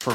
For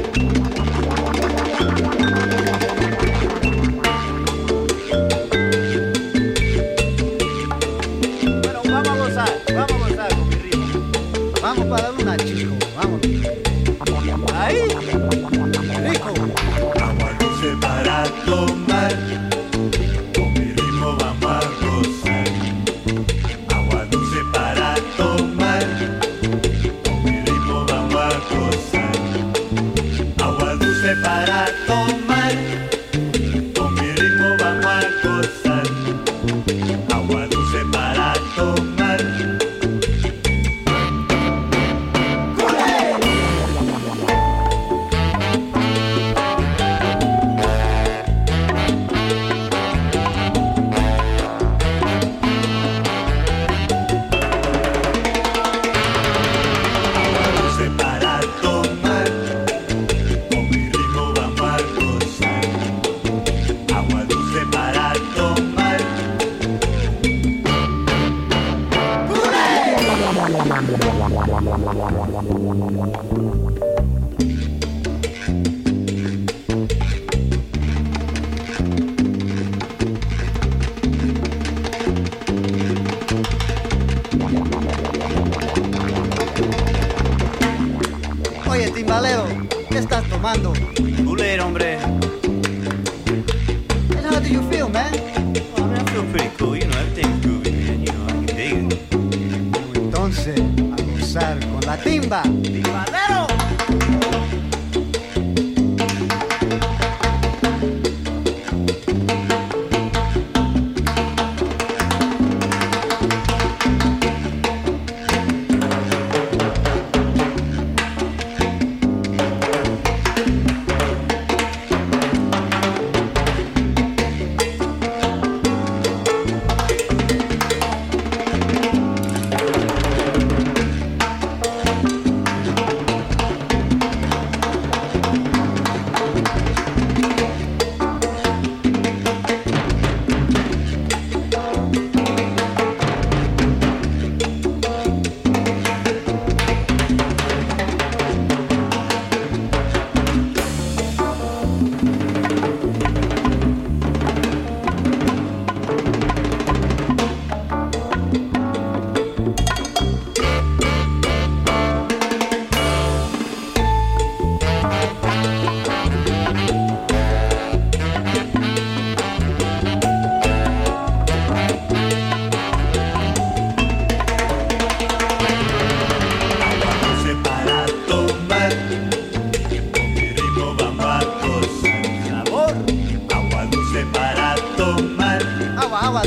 Agua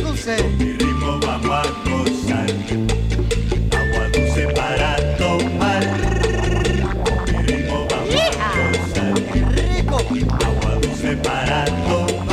dulce para tomar.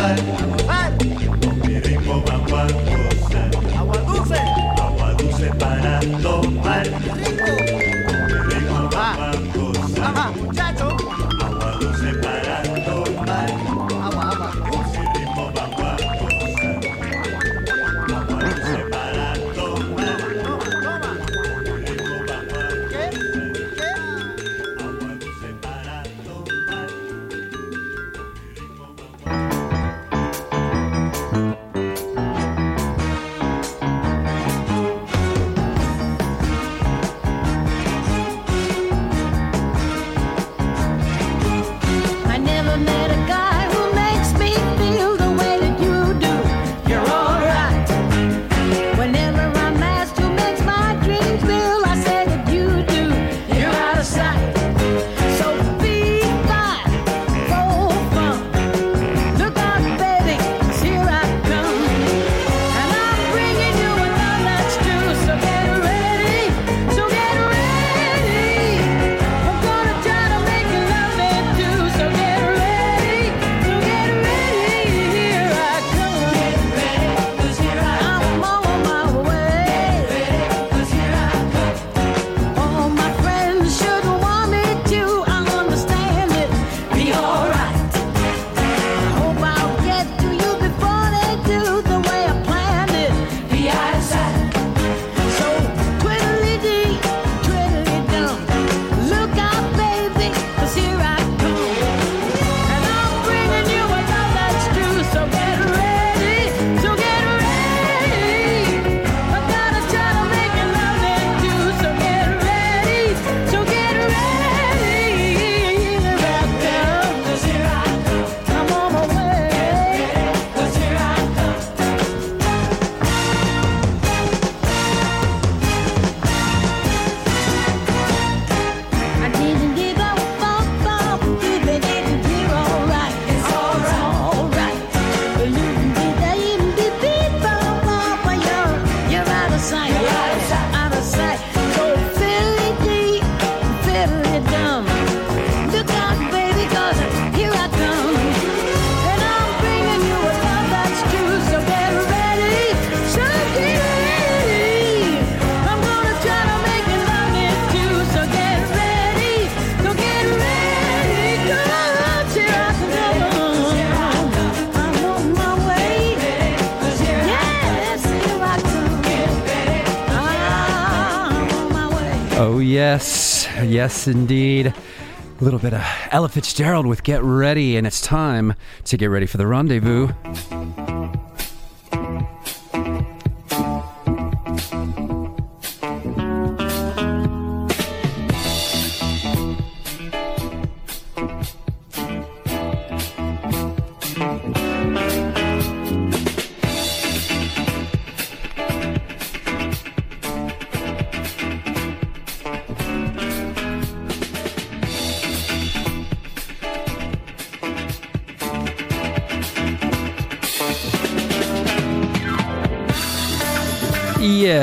Yes, indeed. A little bit of Ella Fitzgerald with Get Ready, and it's time to get ready for the rendezvous.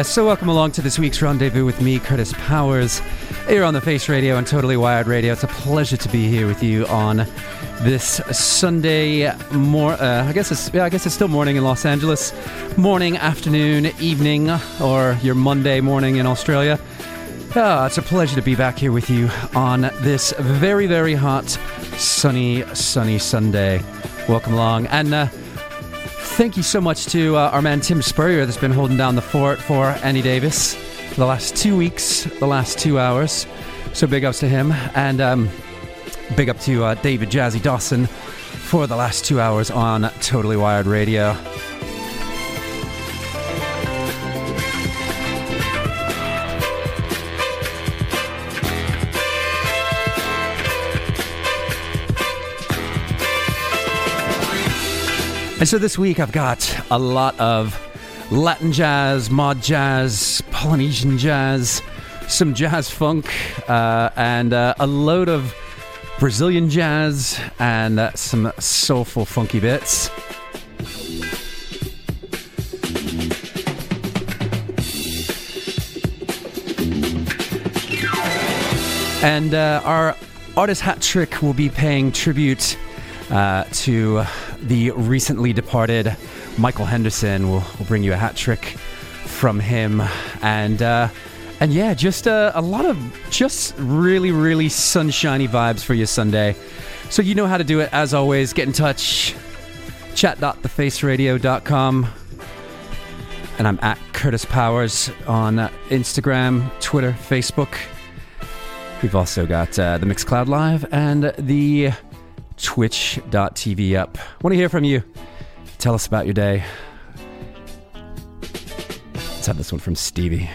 So welcome along to this week's rendezvous with me, Kurtis Powers, here on The Face Radio and Totally Wired Radio. It's a pleasure to be here with you on this Sunday morning. I guess it's still morning in Los Angeles. Morning, afternoon, evening, or your Monday morning in Australia. It's a pleasure to be back here with you on this very, very hot, sunny Sunday. Welcome along. And thank you so much to our man Tim Spurrier that's been holding down the fort for Andy Davis for the last 2 weeks, the last 2 hours. So big ups to him. And big up to David Jazzy Dawson for the last 2 hours on Totally Wired Radio. And so this week I've got a lot of Latin jazz, mod jazz, Polynesian jazz, some jazz funk, and a load of Brazilian jazz, and some soulful funky bits. And our artist hat trick will be paying tribute to the recently departed Michael Henderson. We'll bring you a hat trick from him. And yeah, just a lot of just really, really sunshiny vibes for your Sunday. So you know how to do it. As always, get in touch. chat.thefaceradio.com. And I'm at Kurtis Powers on Instagram, Twitter, Facebook. We've also got the Mixcloud Live and the Twitch.tv up. Want to hear from you. Tell us about your day. Let's have this one from Stevie.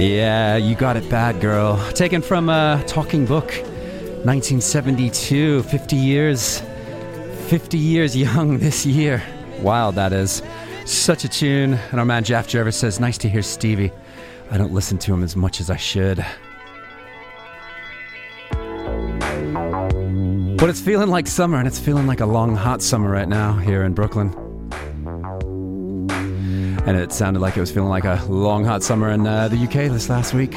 Yeah, you got it bad, girl. Taken from a talking book, 1972, 50 years young this year. Wild, that is. Such a tune. And our man Jeff Jervis says, nice to hear Stevie. I don't listen to him as much as I should. But it's feeling like summer, and it's feeling like a long, hot summer right now here in Brooklyn. And it sounded like it was feeling like a long, hot summer in the UK this last week.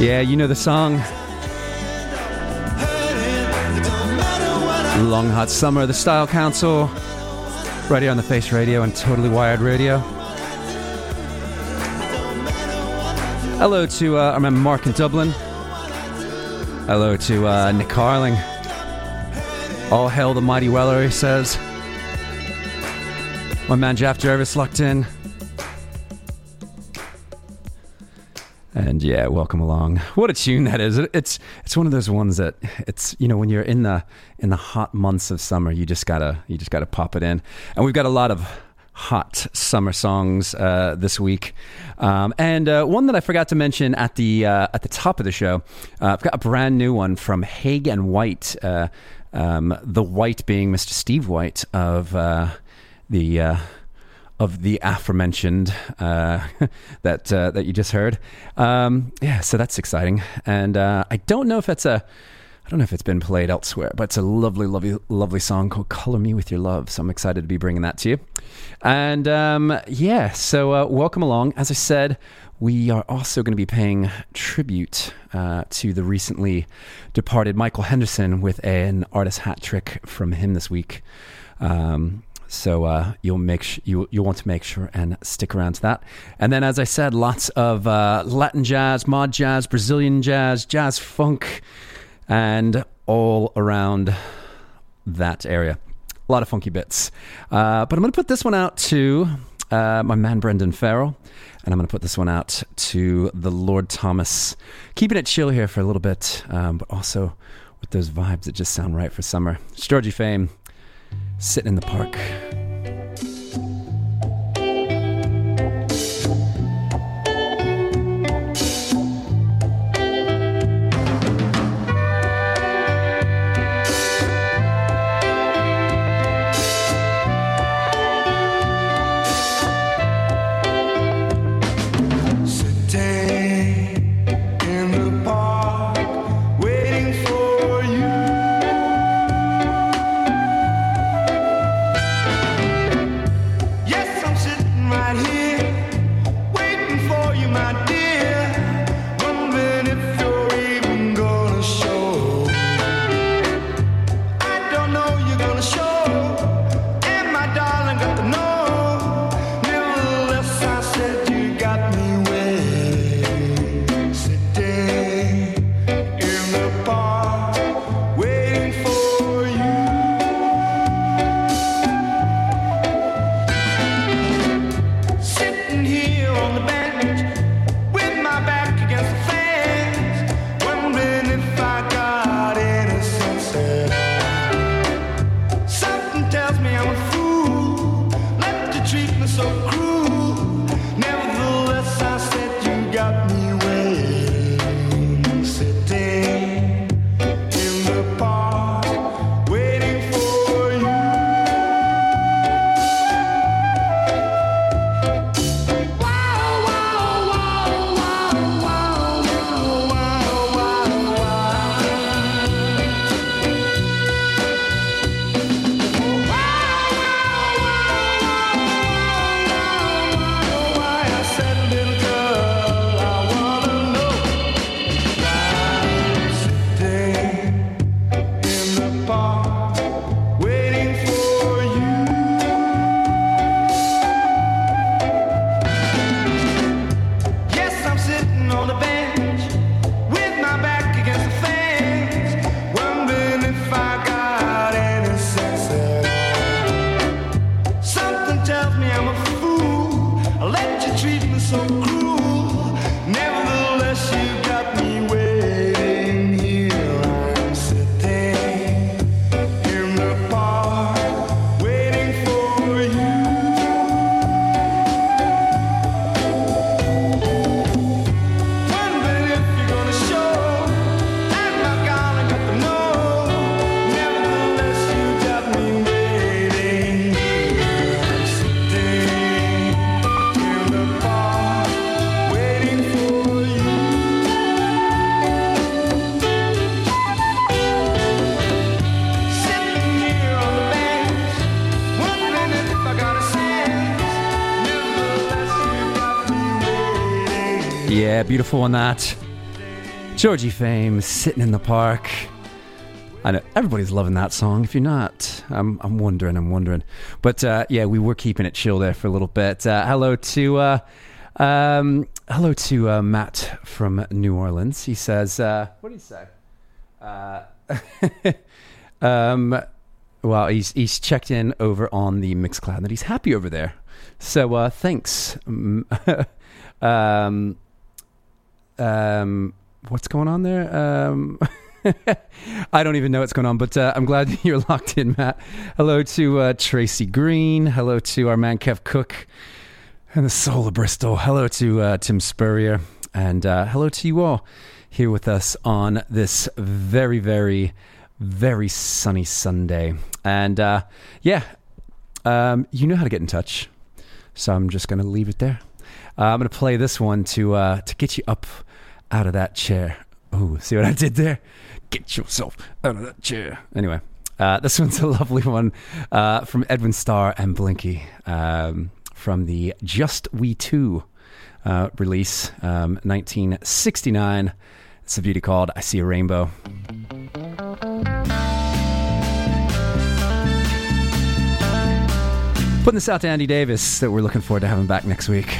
Yeah, you know the song. Long Hot Summer, the Style Council, right here on The Face Radio and Totally Wired Radio. Hello to our man Mark in Dublin. Hello to Nick Carling. All hail the mighty Weller, he says. My man Jeff Jervis locked in. And yeah, welcome along. What a tune that is. It's one of those ones that it's, you know, when you're in the hot months of summer, you just gotta pop it in. And we've got a lot of hot summer songs this week. And one that I forgot to mention at the top of the show. I've got a brand new one from Haig and White. The White being Mr. Steve White of the aforementioned that you just heard, so that's exciting. And I don't know if it's been played elsewhere, but it's a lovely, lovely, lovely song called "Color Me with Your Love." So I'm excited to be bringing that to you. And so welcome along. As I said, we are also going to be paying tribute to the recently departed Michael Henderson with an artist hat trick from him this week. So you'll want to make sure and stick around to that. And then, as I said, lots of Latin jazz, mod jazz, Brazilian jazz, jazz funk, and all around that area. A lot of funky bits. But I'm going to put this one out to my man Brendan Farrell, and I'm going to put this one out to the Lord Thomas. Keeping it chill here for a little bit, but also with those vibes that just sound right for summer. It's Georgie Fame, sitting in the park. Beautiful on that. Georgie Fame, sitting in the park. I know everybody's loving that song. If you're not, I'm wondering. But yeah, we were keeping it chill there for a little bit. Hello to Matt from New Orleans. He says, what did he say? Well, he's checked in over on the Mixcloud that he's happy over there. So thanks. What's going on there? I don't even know what's going on, but I'm glad you're locked in, Matt. Hello to Tracy Green. Hello to our man Kev Cook and the soul of Bristol. Hello to Tim Spurrier, and hello to you all here with us on this very, very, very sunny Sunday. And you know how to get in touch, so I'm just going to leave it there. I'm going to play this one to get you up out of that chair. Oh, see what I did there? Get yourself out of that chair. Anyway, this one's a lovely one from Edwin Starr and Blinky from the Just We Two release, 1969. It's a beauty called I See a Rainbow. Putting this out to Andy Davis, that we're looking forward to having back next week.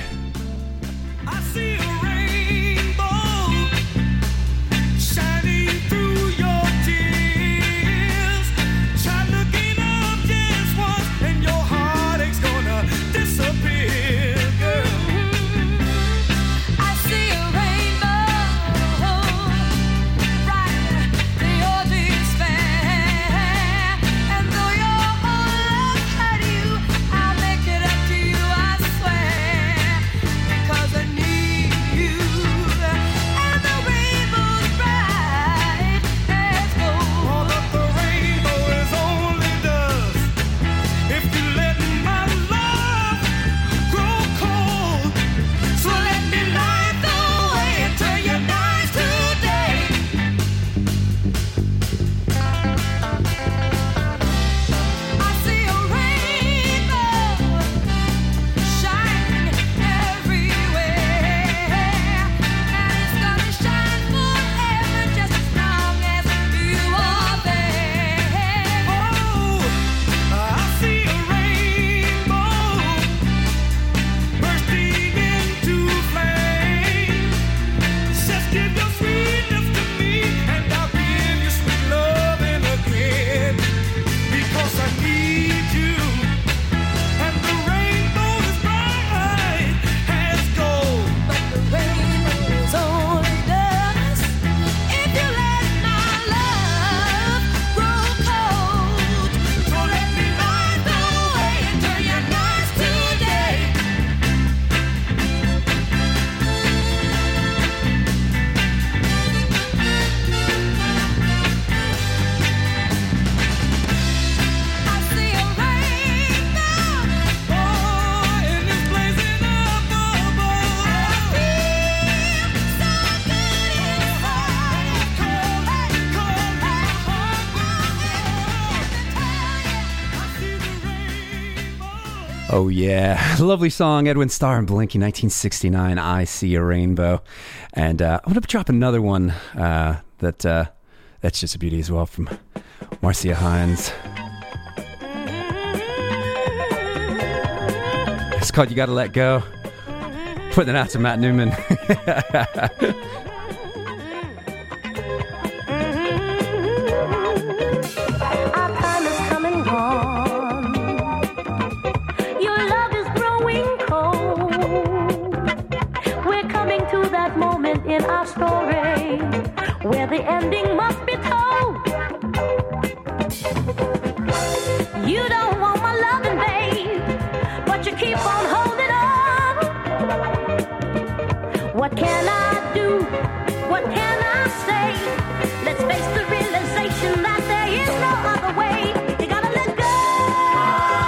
Oh yeah, lovely song, Edwin Starr and Blinky, 1969, I See a Rainbow. And I'm going to drop another one that's just a beauty as well, from Marcia Hines. It's called You Gotta Let Go. Putting it out to Matt Newman. Story where the ending must be told. You don't want my loving, babe, but you keep on holding on. What can I do? What can I say? Let's face the realization that there is no other way. You gotta let go, honey.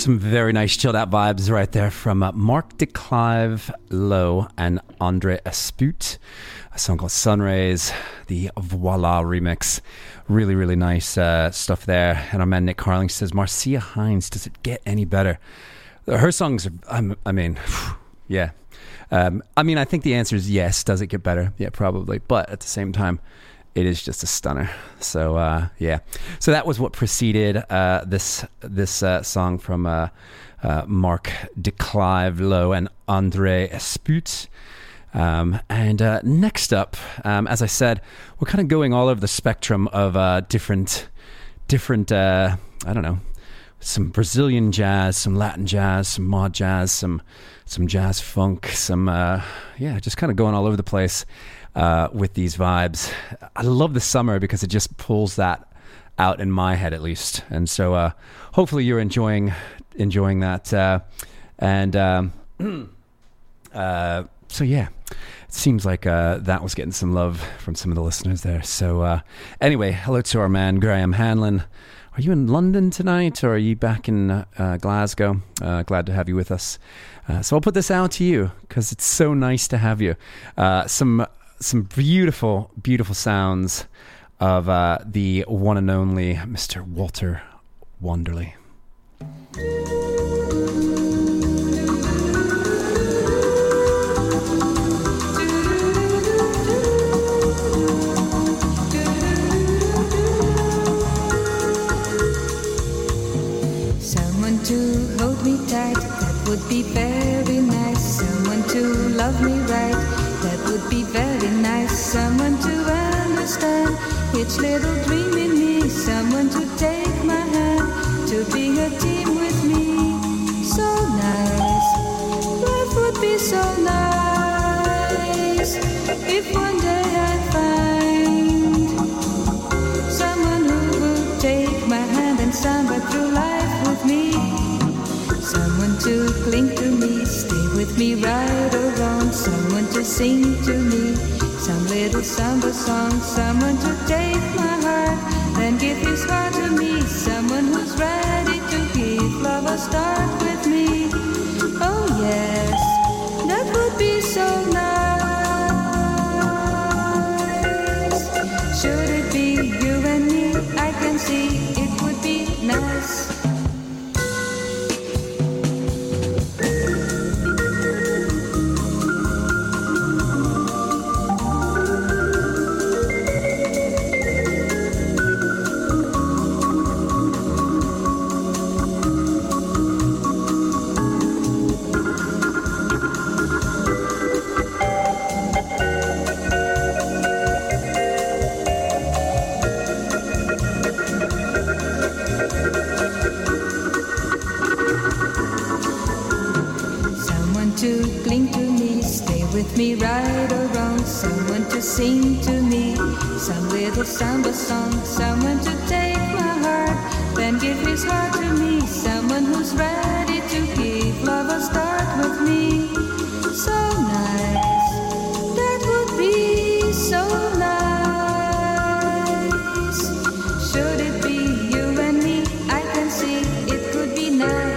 some very nice chilled out vibes right there from Mark DeClive Lowe and Andre Espoot. A song called Sunrays, the Voila remix. Really, really nice stuff there. And our man Nick Carling says, Marcia Hines, does it get any better? Her songs are, yeah. I think the answer is yes. Does it get better? Yeah, probably. But at the same time, it is just a stunner. So, yeah. So that was what preceded this song from Mark DeClive Lowe and Andre Espoot. And next up, as I said, we're kind of going all over the spectrum of different. Some Brazilian jazz, some Latin jazz, some mod jazz, some jazz funk, just kind of going all over the place with these vibes. I love the summer because it just pulls that out in my head at least. And so hopefully you're enjoying that. So yeah, it seems like that was getting some love from some of the listeners there. So anyway, hello to our man Graham Hanlon. Are you in London tonight, or are you back in Glasgow? Glad to have you with us. So I'll put this out to you because it's so nice to have you. Some beautiful, beautiful sounds of the one and only Mr. Walter Wanderley. To hold me tight, that would be very nice. Someone to love me right, that would be very nice. Someone to understand each little dream in me. Someone to take my hand, to be a team with me. So nice, life would be so nice if one day I find someone who will take my hand and samba through life with me. Someone to cling to me, stay with me right or wrong. Someone to sing to me some little samba song. Someone to take my heart and give his heart to me. Someone who's ready to give love a start with me. Oh yes, that would be so nice. Should it be you and me, I can see it would be nice. Me right or wrong, someone to sing to me some little samba song, someone to take my heart, then give his heart to me, someone who's ready to give love a start with me. So nice, that would be so nice. Should it be you and me, I can see it could be nice.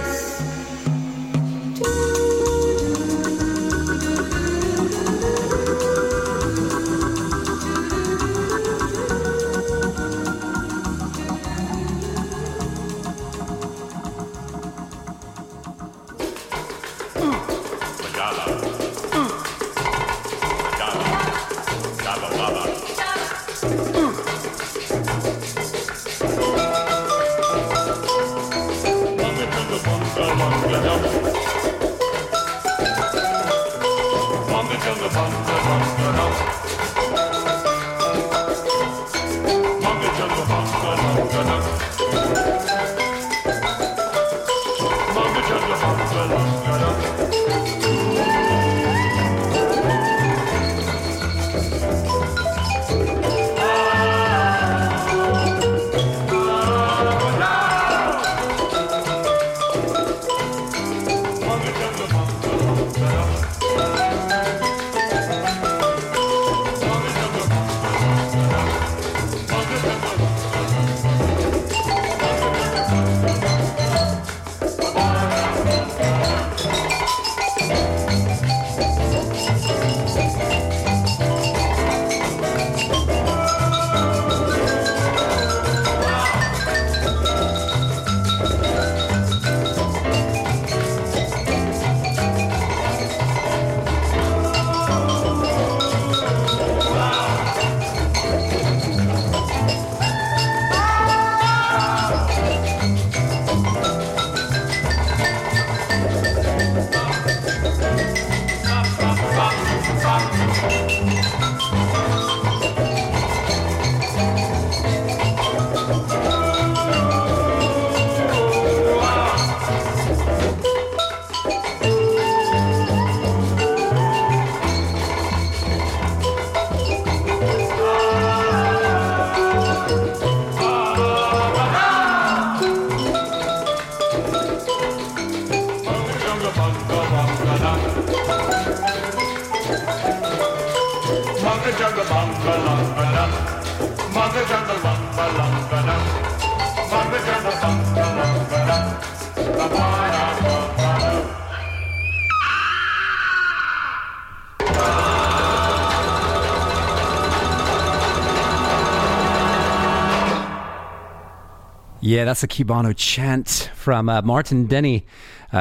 Yeah, that's a Cubano chant from Martin Denny,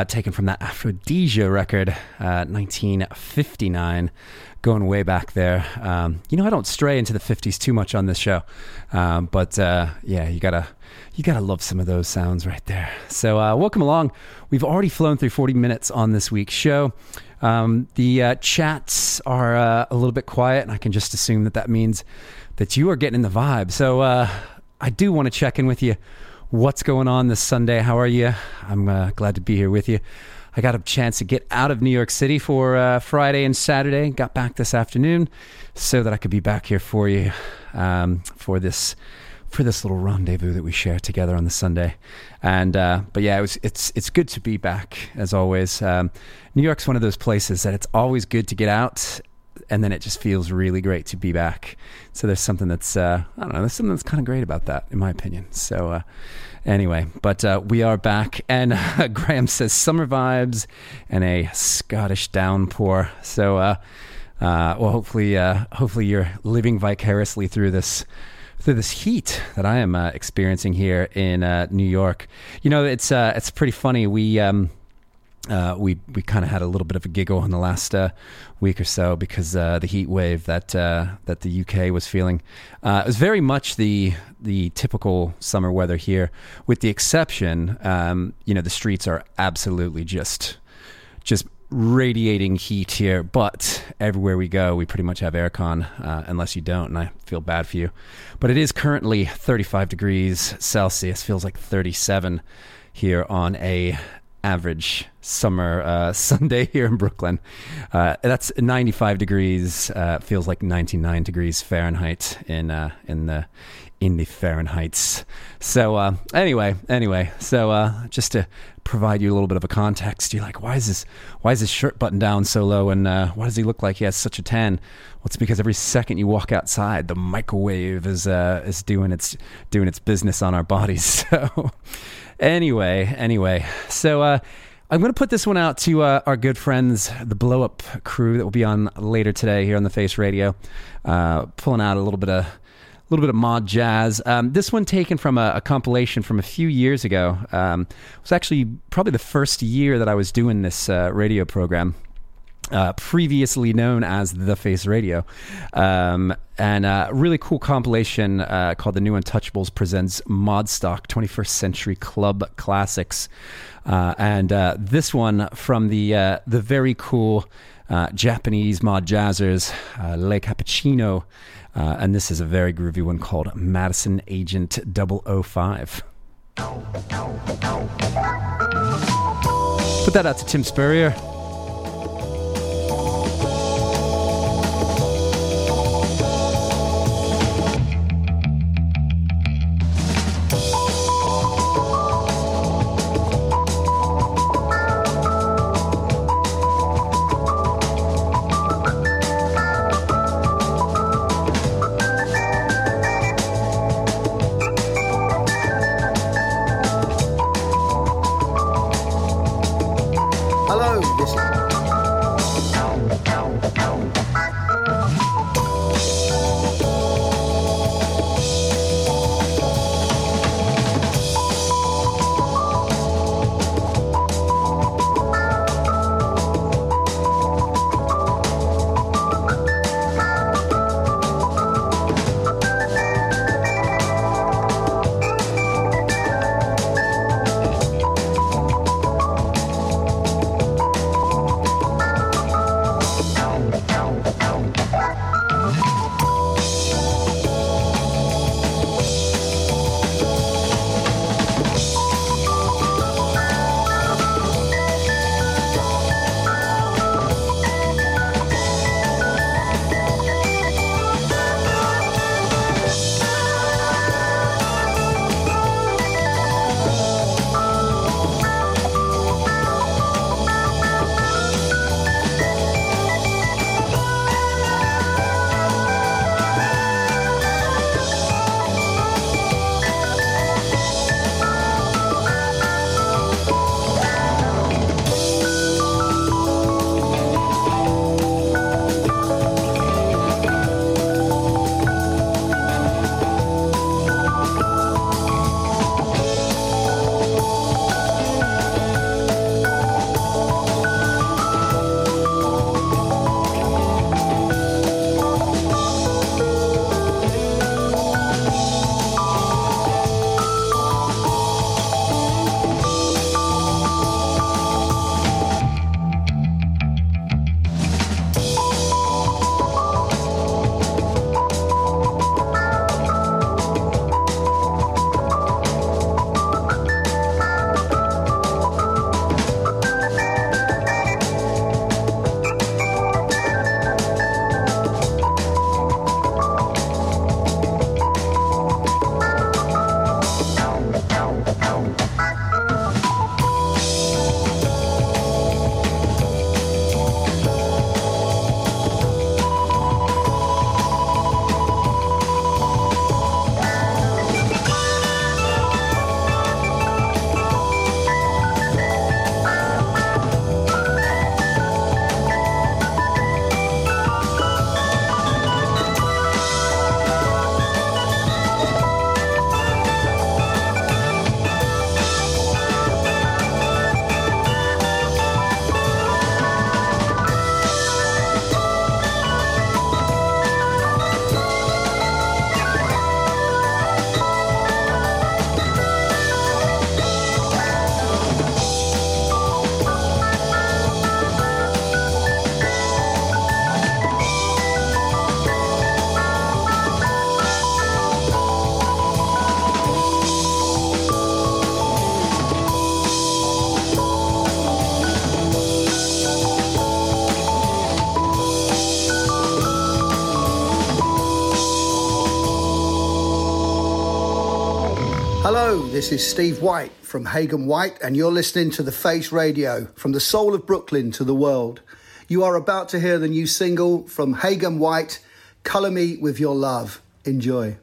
taken from that Aphrodisia record, 1959, going way back there. You know, I don't stray into the 50s too much on this show, but yeah, you gotta love some of those sounds right there. So welcome along. We've already flown through 40 minutes on this week's show. The chats are a little bit quiet, and I can just assume that means that you are getting in the vibe. So I do want to check in with you. What's going on this Sunday? How are you? I'm glad to be here with you. I got a chance to get out of New York City for Friday and Saturday. Got back this afternoon so that I could be back here for you for this little rendezvous that we share together on the Sunday. And but yeah, it's good to be back as always. New York's one of those places that it's always good to get out, and then it just feels really great to be back. So there's something that's, there's something that's kind of great about that, in my opinion. So anyway, but we are back. And Graham says, summer vibes and a Scottish downpour. So, well, hopefully you're living vicariously through this heat that I am experiencing here in New York. You know, it's pretty funny. We kind of had a little bit of a giggle in the last week or so because the heat wave that the UK was feeling it was very much the typical summer weather here, with the exception, the streets are absolutely just radiating heat here. But everywhere we go, we pretty much have aircon, unless you don't, and I feel bad for you. But it is currently 35 degrees Celsius, feels like 37 here on a average summer Sunday here in Brooklyn. That's 95 degrees, feels like 99 degrees Fahrenheit in the Fahrenheits. So anyway, so just to provide you a little bit of a context, you're like, why is his shirt buttoned down so low, and why does he look like he has such a tan? Well, it's because every second you walk outside, the microwave is doing its business on our bodies. So Anyway, so I'm going to put this one out to our good friends, the Blow Up crew, that will be on later today here on The Face Radio, pulling out a little bit of mod jazz. This one taken from a compilation from a few years ago. It was actually probably the first year that I was doing this radio program, previously known as The Face Radio, and a really cool compilation called The New Untouchables Presents Modstock 21st Century Club Classics, and this one from the very cool Japanese mod jazzers, Le Cappuccino, and this is a very groovy one called Madison Agent 005. Put that out to Tim Spurrier. Hello, this is Steve White from Hagen White, and you're listening to The Face Radio, from the soul of Brooklyn to the world. You are about to hear the new single from Hagen White, Color Me With Your Love. Enjoy.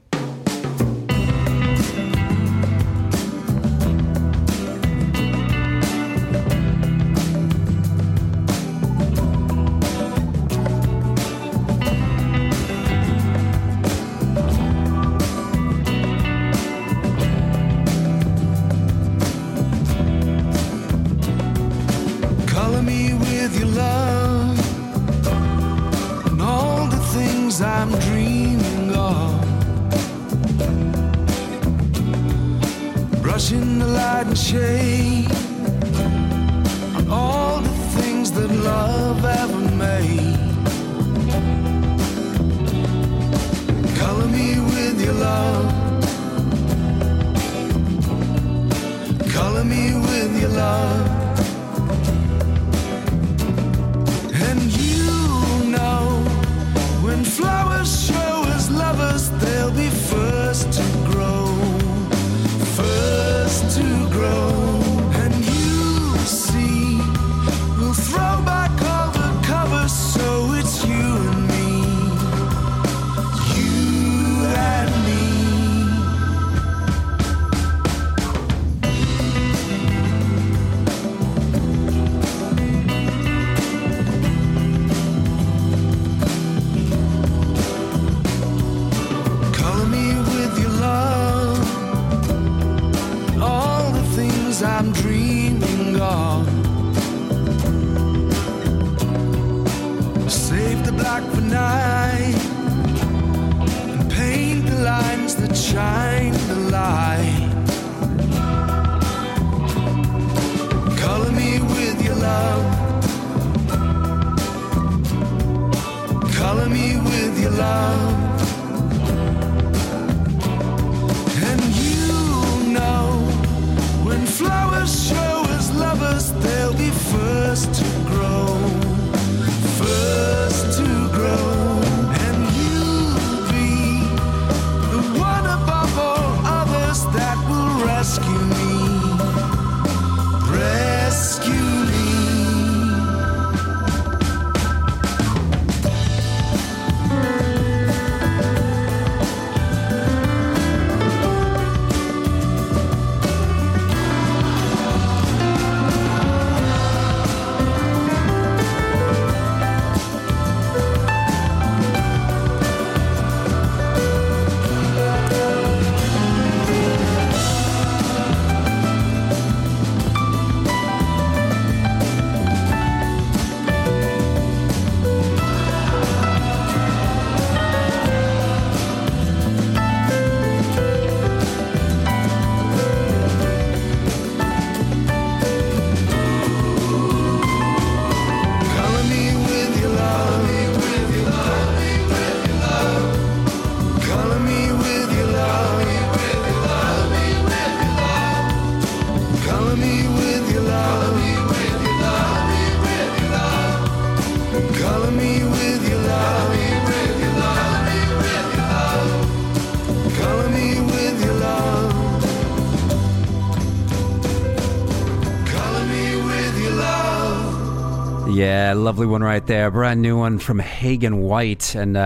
Yeah, lovely one right there. Brand new one from Hagen White. And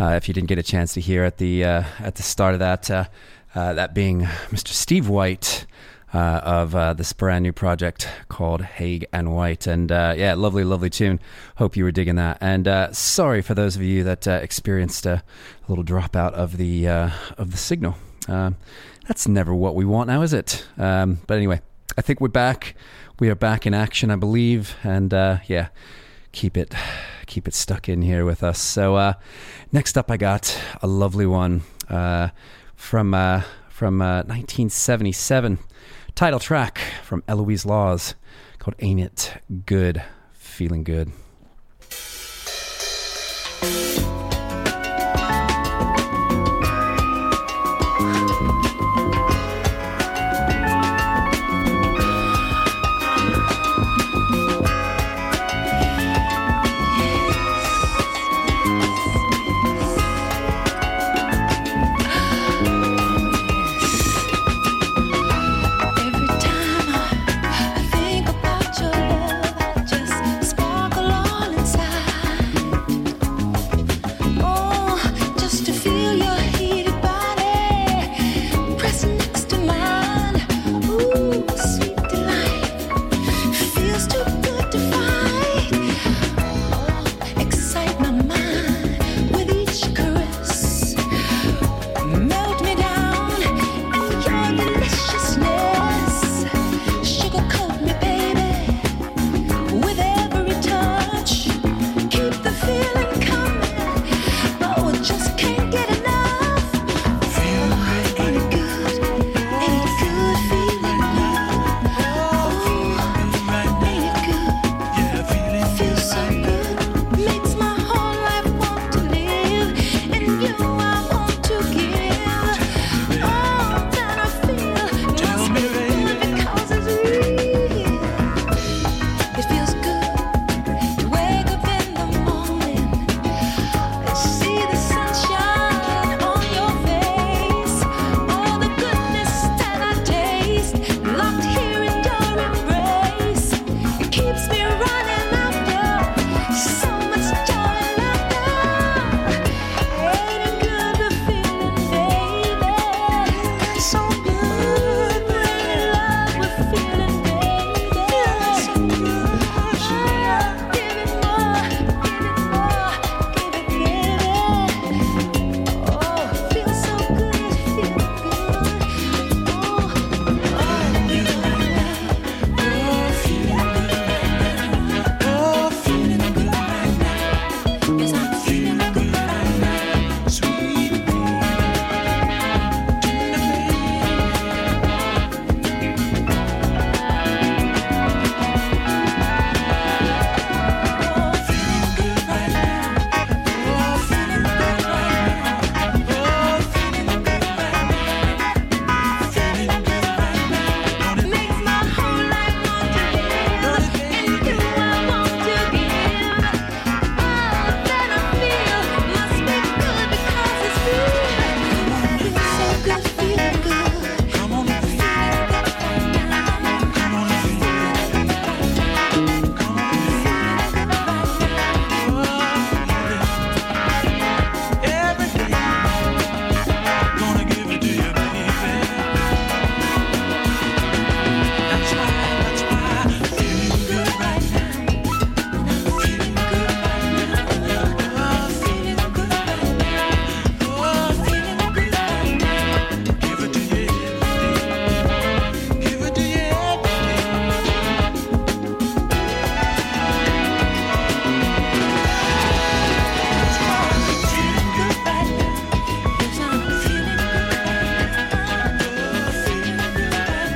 if you didn't get a chance to hear at the start of that, that being Mr. Steve White of this brand new project called Hagen White. And yeah, lovely, lovely tune. Hope you were digging that. And sorry for those of you that experienced a little dropout of the signal. That's never what we want now, is it? But anyway, I think we're back. We are back in action, I believe, and yeah, keep it stuck in here with us. So next up, I got a lovely one from 1977, title track from Eloise Laws called "Ain't It Good, Feeling Good."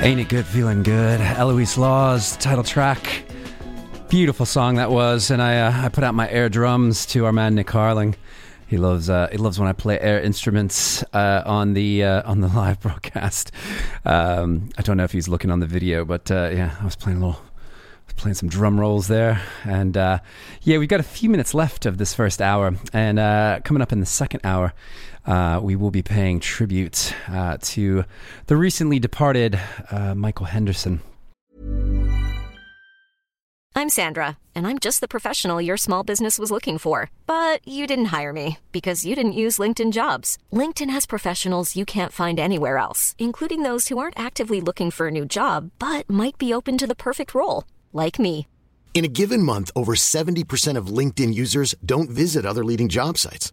Ain't It Good Feeling Good, Eloise Laws, title track. Beautiful song that was, and I put out my air drums to our man Nick Carling. He loves he loves when I play air instruments on the live broadcast. I don't know if he's looking on the video, but yeah, I was playing some drum rolls there, and yeah, we've got a few minutes left of this first hour, and coming up in the second hour, we will be paying tribute to the recently departed Michael Henderson. I'm Sandra, and I'm just the professional your small business was looking for. But you didn't hire me, because you didn't use LinkedIn Jobs. LinkedIn has professionals you can't find anywhere else, including those who aren't actively looking for a new job, but might be open to the perfect role, like me. In a given month, over 70% of LinkedIn users don't visit other leading job sites.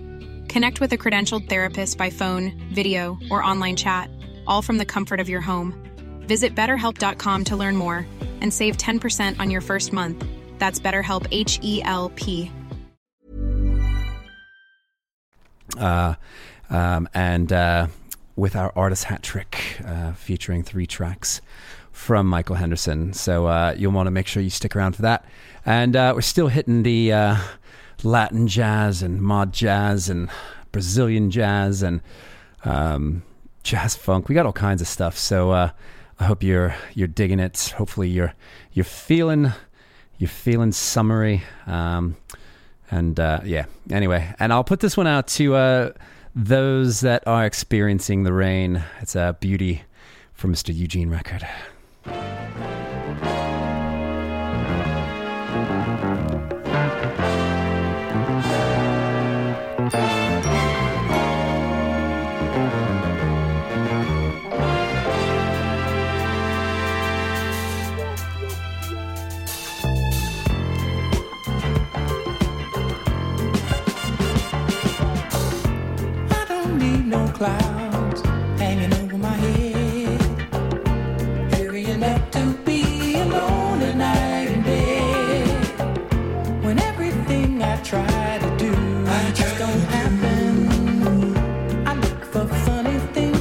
Connect with a credentialed therapist by phone, video, or online chat, all from the comfort of your home. Visit BetterHelp.com to learn more and save 10% on your first month. That's BetterHelp, H-E-L-P. With our artist hat trick featuring 3 tracks from Michael Henderson, so you'll want to make sure you stick around for that. And we're still hitting the Latin jazz and mod jazz and Brazilian jazz and jazz funk. We got all kinds of stuff, so I hope you're digging it. Hopefully you're feeling summery. And yeah, anyway, and I'll put this one out to those that are experiencing the rain. It's a beauty from Mr. Eugene Record. Clouds hanging over my head, hurrying up to be alone tonight in bed. When everything I try to do just don't happen, I look for funny things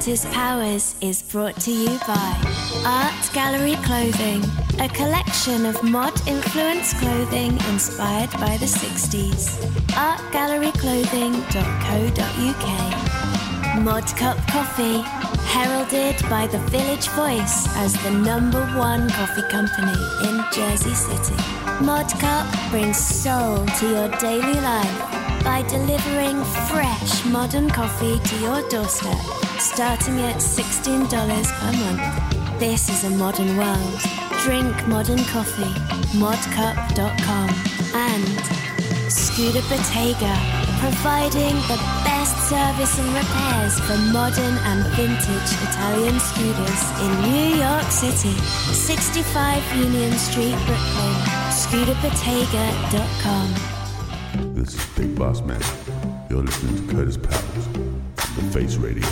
Kurtis Powers is brought to you by Art Gallery Clothing, a collection of mod-influenced clothing inspired by the 60s. artgalleryclothing.co.uk. Mod Cup Coffee, heralded by the Village Voice as the number one coffee company in Jersey City. Mod Cup brings soul to your daily life by delivering fresh, modern coffee to your doorstep, starting at $16 per month. This is a modern world. Drink modern coffee, modcup.com. And Scuda Bottega, providing the best service and repairs for modern and vintage Italian scooters in New York City. 65 Union Street, Brooklyn, scudabottega.com. This is Big Boss Matt. You're listening to Kurtis Powers, The Face Radio.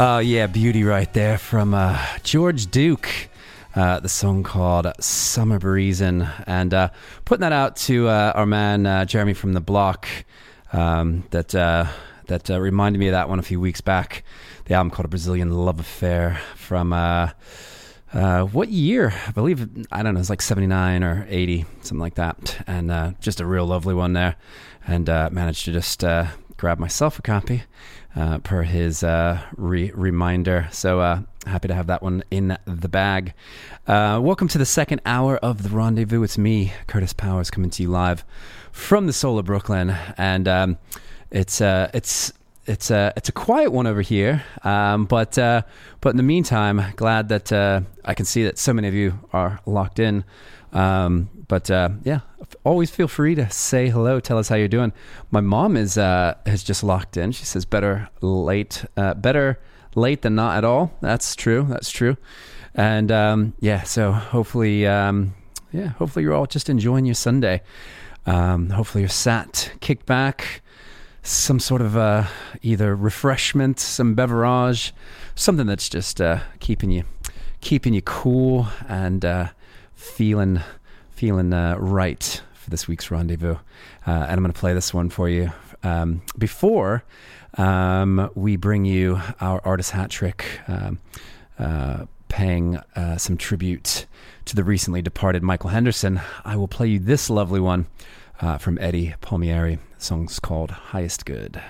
Oh, yeah, beauty right there from George Duke. The song called Summer Breezin'. And putting that out to our man Jeremy from The Block. That reminded me of that one a few weeks back. The album called A Brazilian Love Affair from... what year? I believe, I don't know, it's like 79 or 80, something like that. And just a real lovely one there. And managed to just grab myself a copy per his reminder. So happy to have that one in the bag. Welcome to the second hour of The Rendezvous. It's me, Kurtis Powers, coming to you live from the soul of Brooklyn. And It's a quiet one over here, but in the meantime, glad that I can see that so many of you are locked in. Yeah, always feel free to say hello, tell us how you're doing. My mom is just locked in. She says better late than not at all. That's true. And so hopefully you're all just enjoying your Sunday. Hopefully you're sat, kicked back. Some sort of either refreshment, some beverage, something that's just keeping you cool and feeling right for this week's rendezvous. And I'm going to play this one for you before we bring you our artist hat trick, paying some tribute to the recently departed Michael Henderson. I will play you this lovely one from Eddie Palmieri. The song's called Highest Good.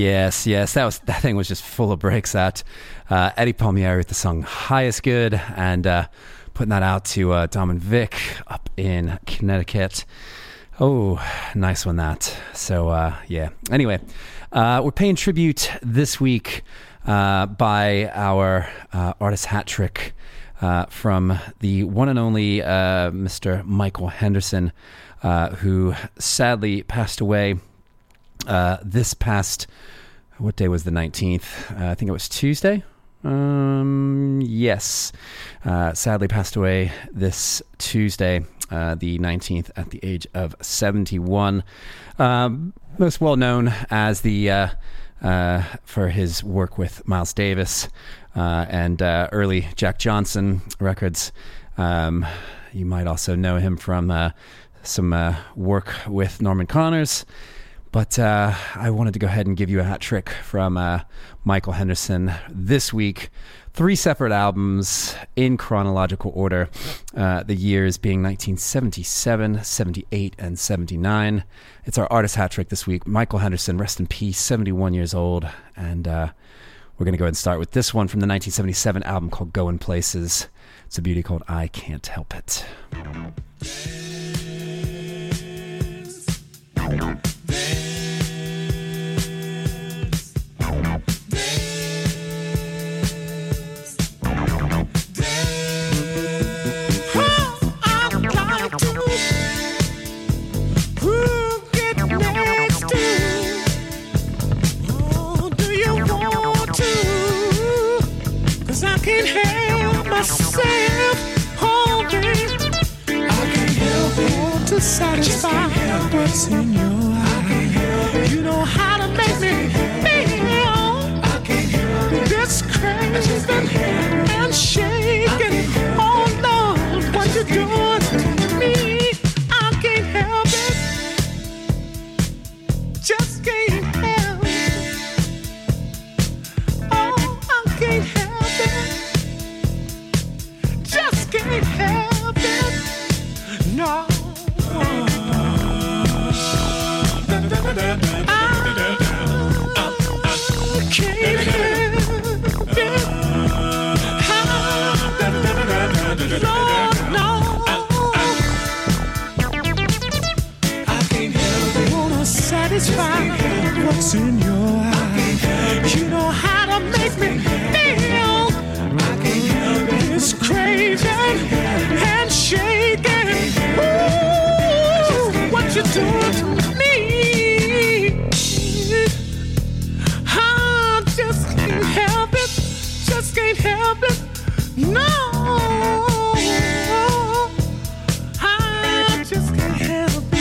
Yes. That thing was just full of breaks. That Eddie Palmieri with the song "Highest Good" and putting that out to Dom and Vic up in Connecticut. Oh, nice one that. So yeah. Anyway, we're paying tribute this week by our artist hat trick from the one and only Mr. Michael Henderson, who sadly passed away this past, what day was the 19th? I think it was Tuesday. Yes. Sadly passed away this Tuesday, the 19th, at the age of 71. Most well known as the for his work with Miles Davis and early Jack Johnson records. You might also know him from some work with Norman Connors. But I wanted to go ahead and give you a hat trick from Michael Henderson this week. Three separate albums in chronological order, the years being 1977, 78, and 79. It's our artist hat trick this week. Michael Henderson, rest in peace, 71 years old. And we're going to go ahead and start with this one from the 1977 album called Goin' Places. It's a beauty called I Can't Help It. Satisfy what's in your eyes. You know how to make me feel this crazy and shaking. Oh Lord, what you doing to me? I can't help it. Just can't help it. Oh, I can't help it. Just can't help it. No. Satisfy what's in your eyes. You know how to make me feel. I can't help it. It's crazy and shaking. Ooh, what you doing to me? I just can't help it. Just can't help it. No, I just can't help it.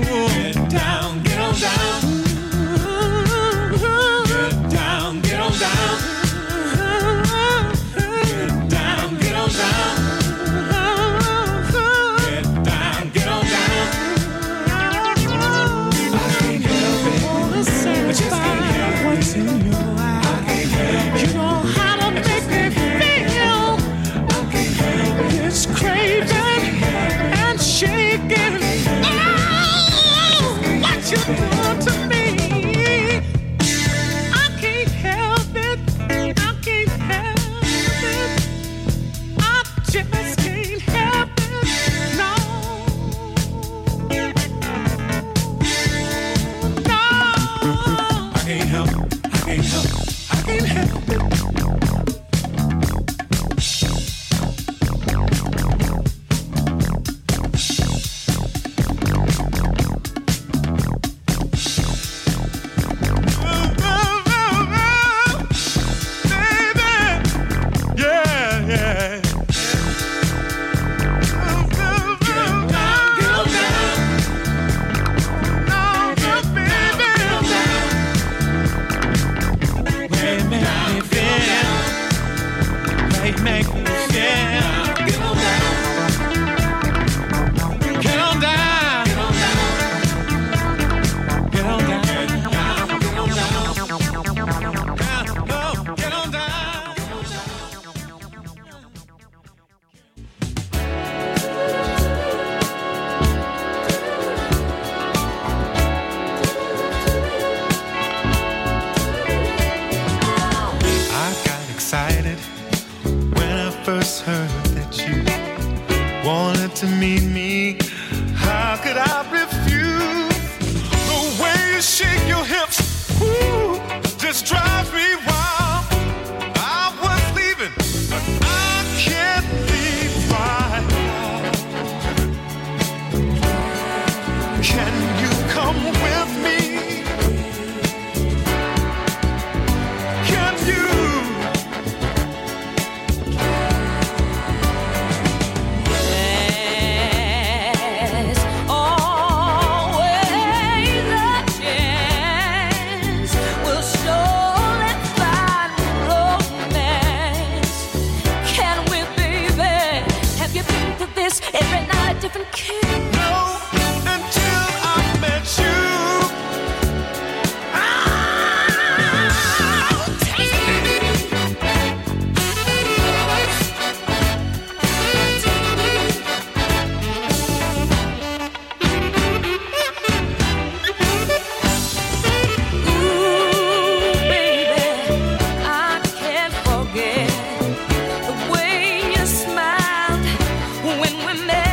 Get down, get on down. that you wanted to meet me. How could I refuse? The way you shake your hips, ooh, just drives me wild. I was leaving, but I can't leave right now. Can you come with me? Can you? Different kid. No, until I met you. Oh, ooh, baby, I can't forget the way you smiled when we met.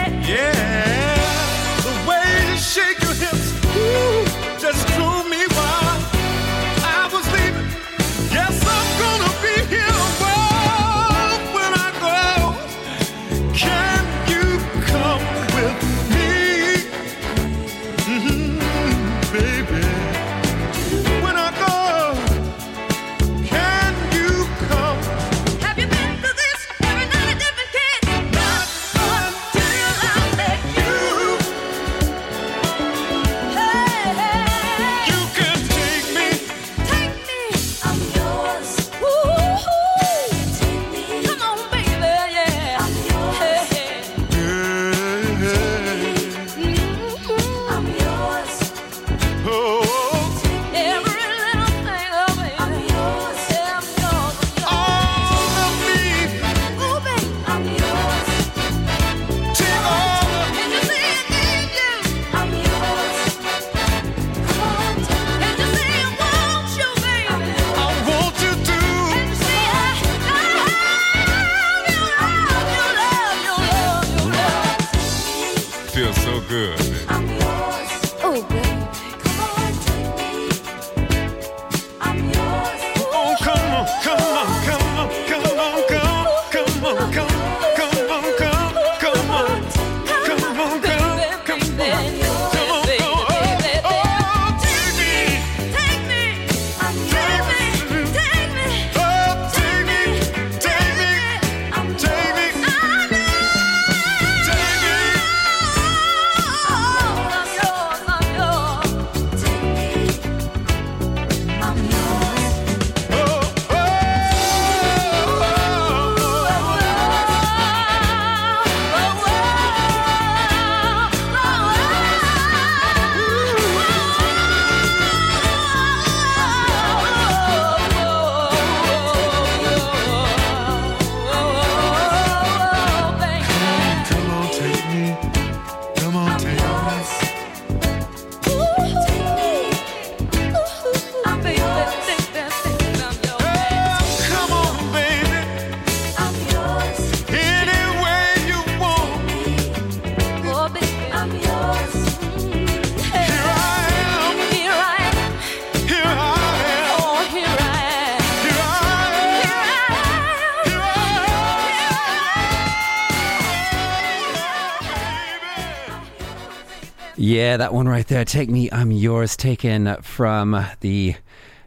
Yeah, that one right there, Take Me, I'm Yours, taken from the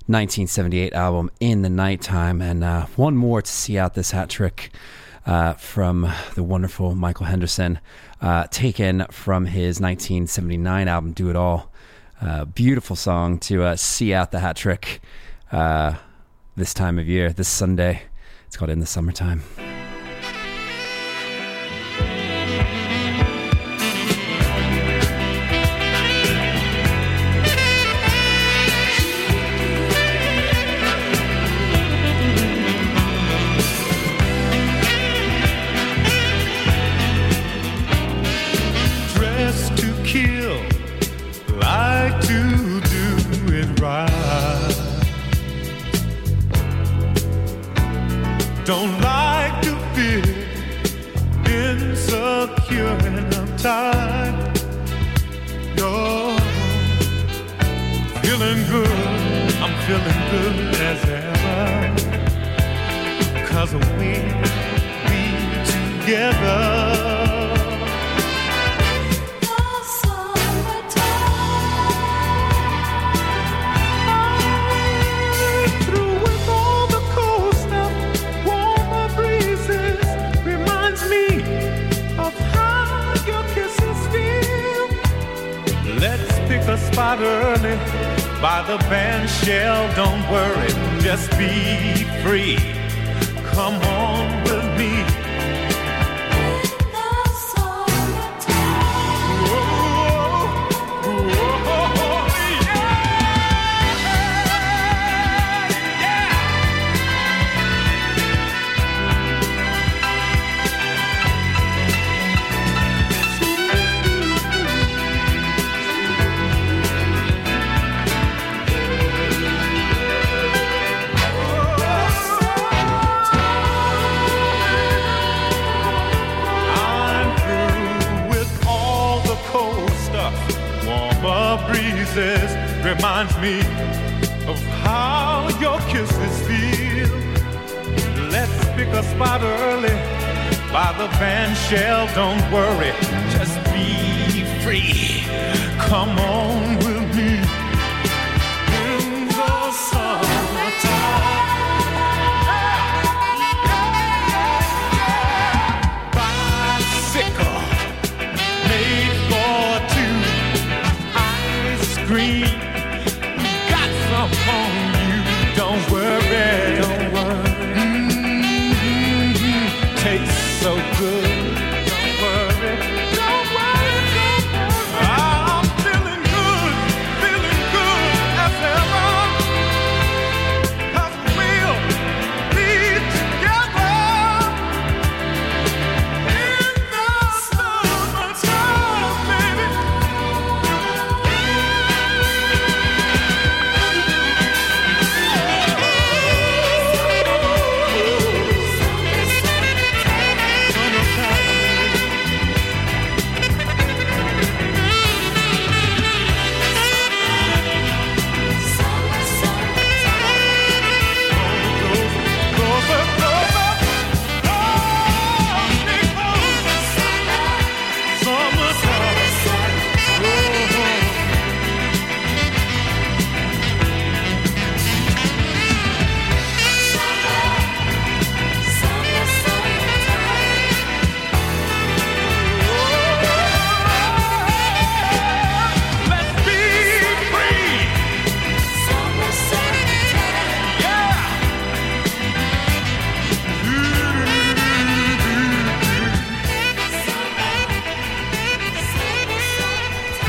1978 album In the Nighttime. And one more to see out this hat trick from the wonderful Michael Henderson, taken from his 1979 album, Do It All. Beautiful song to see out the hat trick this time of year, this Sunday. It's called In the Summertime. Don't like to insecure and uptight. You're feeling good, I'm feeling good as ever, 'cause we'll be together. The spot early by the bandshell. Don't worry, just be free. Come on with me. Oh, oh, yeah, breezes reminds me of how your kisses feel. Let's pick a spot early by the bandshell. Don't worry, just be free. Come on with me in the summertime. Green, got some on you. Don't worry, don't worry. Mm-hmm. Tastes so good. Don't worry, don't worry, don't worry. I'm feeling good as ever, 'cause we'll be together in the summertime, baby.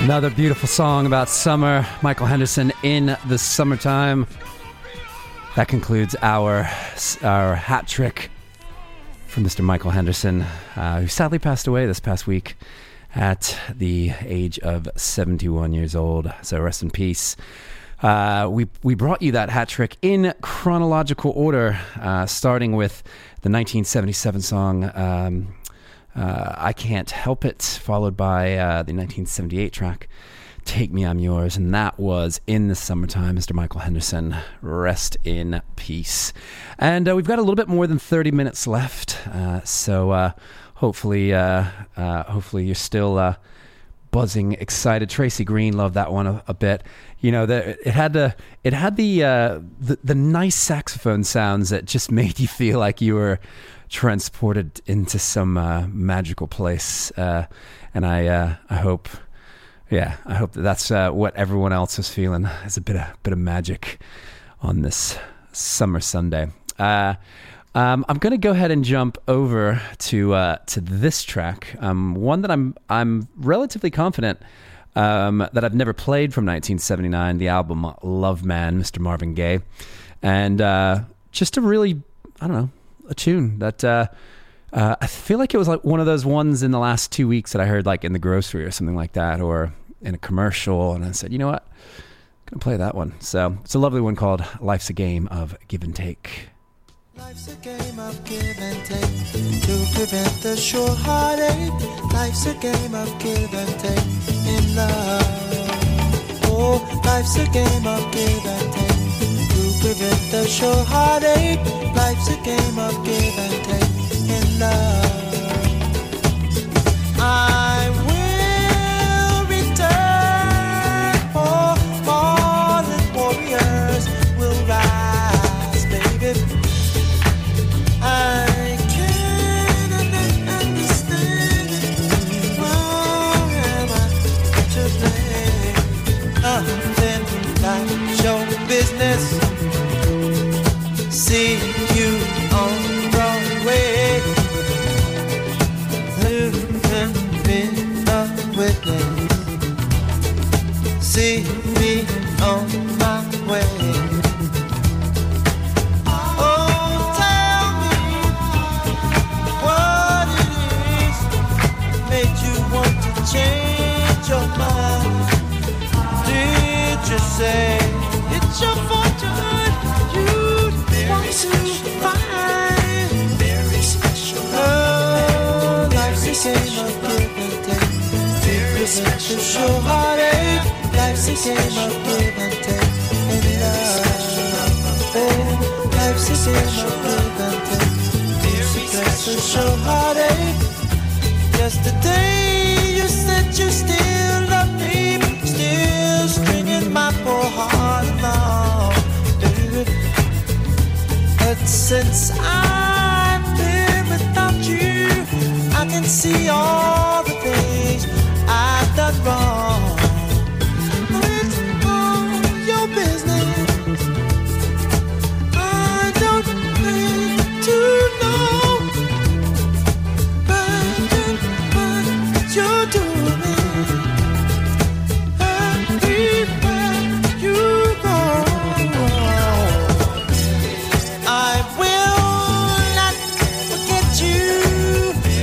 Another beautiful song about summer. Michael Henderson, In the Summertime. That concludes our hat trick from Mr. Michael Henderson, who sadly passed away this past week at the age of 71 years old. So rest in peace. We brought you that hat trick in chronological order, starting with the 1977 song, I Can't Help It, followed by the 1978 track, Take Me, I'm Yours, and that was In the Summertime, Mr. Michael Henderson. Rest in peace. And we've got a little bit more than 30 minutes left, so hopefully you're still buzzing, excited. Tracy Green loved that one a bit. You know, it had the nice saxophone sounds that just made you feel like you were transported into some magical place, and I hope that's what everyone else is feeling. There's a bit of magic on this summer Sunday. I'm gonna go ahead and jump over to this track, one that I'm relatively confident that I've never played, from 1979, the album Love Man, Mr. Marvin Gaye, and just a really, I don't know, a tune that I feel like it was like one of those ones in the last 2 weeks that I heard like in the grocery or something like that, or in a commercial, and I said, you know what, I'm gonna play that one. So it's a lovely one called Life's a Game of Give and Take. Life's a game of give and take to prevent the sure heartache. Life's a game of give and take in love. Oh, life's a game of give and take to prevent the sure heartache. Life's a game of give and take in love. Business, see you on Broadway, you can be a witness, see me on my way. Special, show heartache. Life's a game of give and take in love. Life's a game of give and take. Special, show heartache. Just the day you said you still love me, still stringing my poor heart along, baby. But since I've been without you, I can see all the things I've done wrong. It's all your business. I don't need to know. But you're doing everywhere you go. I will not forget you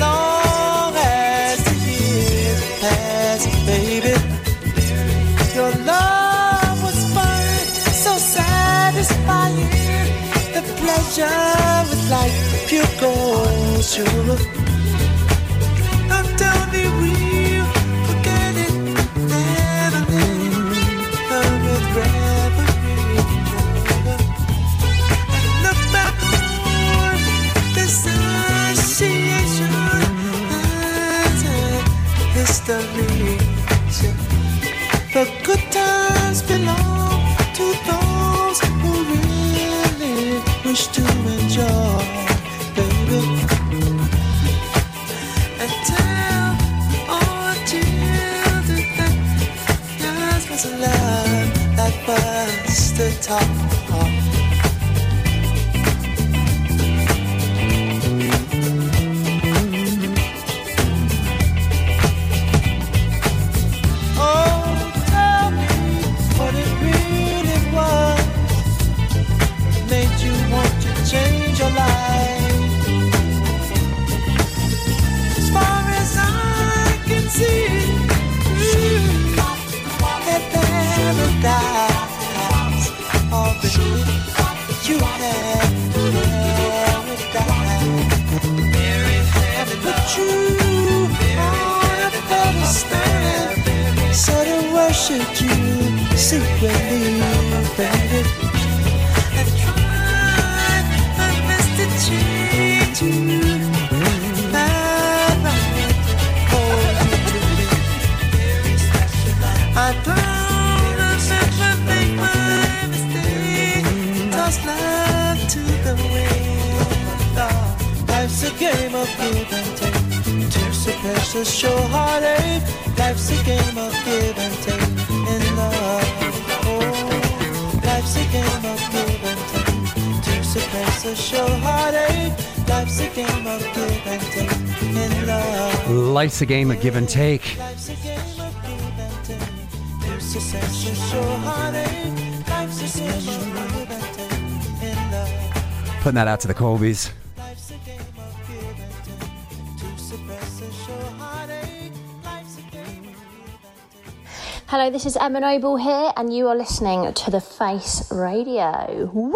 long as the years pass. Baby, your love was fun, so satisfying. The pleasure was like pure gold. Now tell me, we'll forget it. Never with reverie. And look back on this association and history. The good times belong to those who really wish to enjoy, baby. And tell all children that there's was love that was the top. Change your life. As far as I can see, had paradise. All the good you had, paradise. And put you on a pedestal, so they worshipped you secretly, baby. Change you, I don't make my mistake. Toss love to the wind. Life's a game of give and take. Tears are precious, show heartache. Life's a game of give and take in love. Oh, life's a game of give and take. Life's a game of give and take. Putting that out to the Colbys. Hello, this is Emma Noble here, and you are listening to The Face Radio. Woo!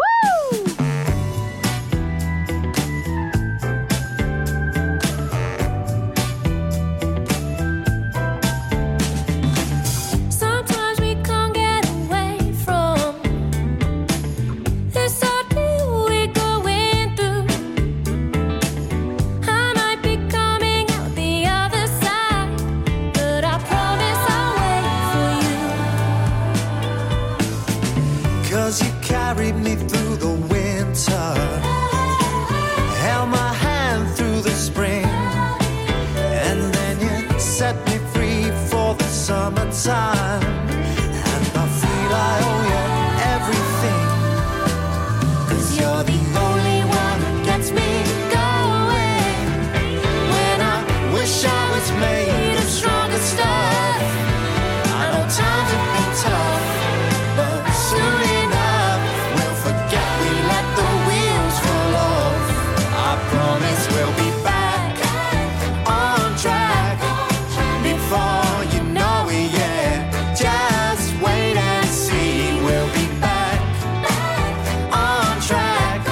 time, and I feel I owe you everything, 'cause you're the only one that gets me going, when I wish I was made of stronger stuff. I know times have been tough, but soon enough we'll forget we let the wheels fall off. I promise we'll be back on track before you know it, yeah. Just wait and see, we'll be back on track,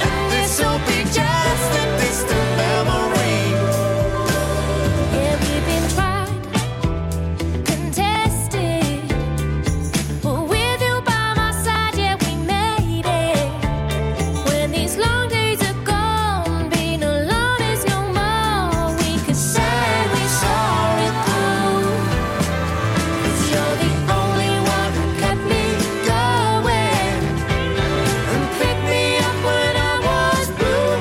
and this'll be just a distant memory. Yeah, we've been tried, contested, but with you by my side, yeah, we made it. When these long days are gone, being alone is no more. We could say we saw it through, 'cause you're the only one who kept me going and picked me up when I was blue.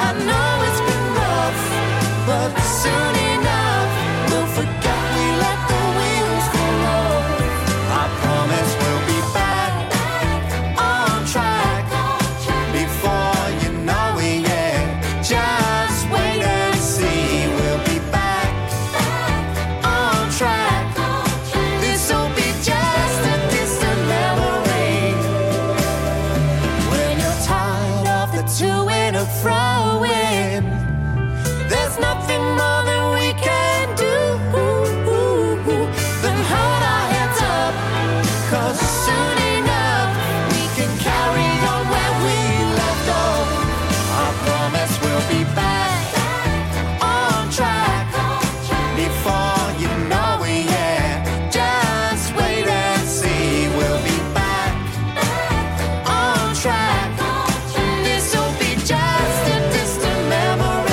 I know it's been rough, but soon enough we'll forget we let the wheels fall off. I promise we'll be back on track before you know it, yeah. Just wait and see, we'll be back on track. This'll be just a distant memory. When you're tired of the to and a fro in, there's nothing more than we can do than hold our heads up, 'cause soon enough we can carry on where we left off. I promise we'll be back on track before you know it, yeah. Just wait and see, we'll be back on track. This'll be just a distant memory.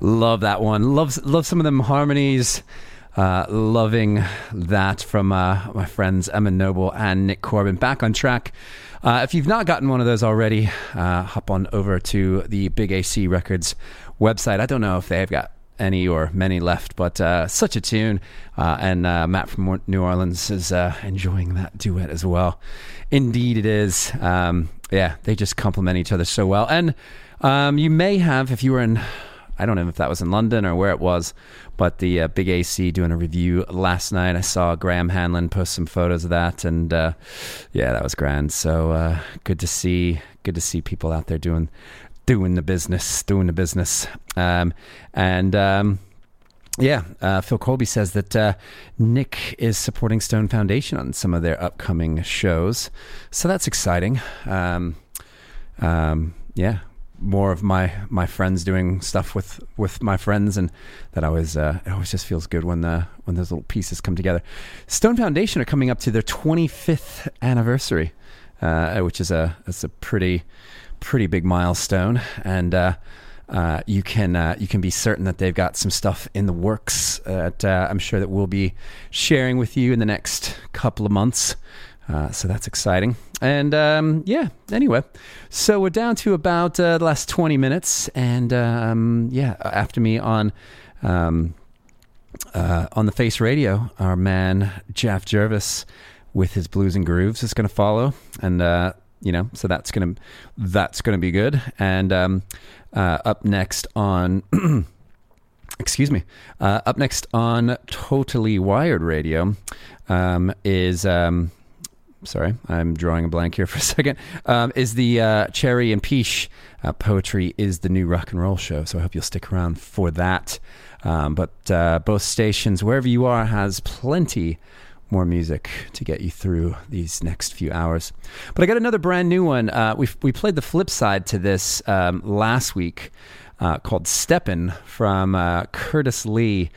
Love that one. Love some of them harmonies. Loving that from my friends Emma Noble and Nick Corbin. Back on track. If you've not gotten one of those already, hop on over to the Big AC Records website. I don't know if they've got any or many left, but such a tune. And Matt from New Orleans is enjoying that duet as well. Indeed it is. Yeah, they just complement each other so well. And you may have, if you were in... I don't know if that was in London or where it was, but the Big AC doing a review last night. I saw Graham Hanlon post some photos of that, and yeah, that was grand. So good to see people out there doing the business. Phil Colby says that Nick is supporting Stone Foundation on some of their upcoming shows, so that's exciting. Yeah. More of my friends doing stuff with my friends, and that always just feels good when those little pieces come together. Stone Foundation are coming up to their 25th anniversary, which is a pretty big milestone, and you can be certain that they've got some stuff in the works that I'm sure that we'll be sharing with you in the next couple of months. So that's exciting. And anyway, so we're down to about the last 20 minutes. And after me on The Face Radio, our man Jeff Jervis with his Blues and Grooves is going to follow. And, so that's going to be good. And up next on... Excuse me. Up next on Totally Wired Radio is... Sorry, I'm drawing a blank here for a second, is the Cherry and Peach Poetry is the New Rock and Roll show. So I hope you'll stick around for that. But both stations, wherever you are, has plenty more music to get you through these next few hours. But I got another brand new one. We played the flip side to this last week, called Steppin' from Kurtis Lee.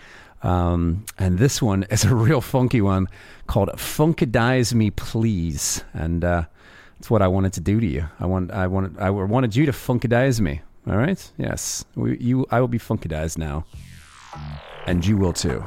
And this one is a real funky one called Funkadize Me Please. And that's what I wanted to do to you. I wanted you to funkadize me. All right? Yes. I will be funkadized now. And you will too.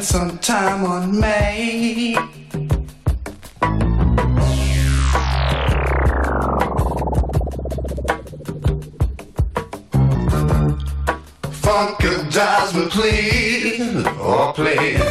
Some time on me. Funkadize me, please. Oh, please.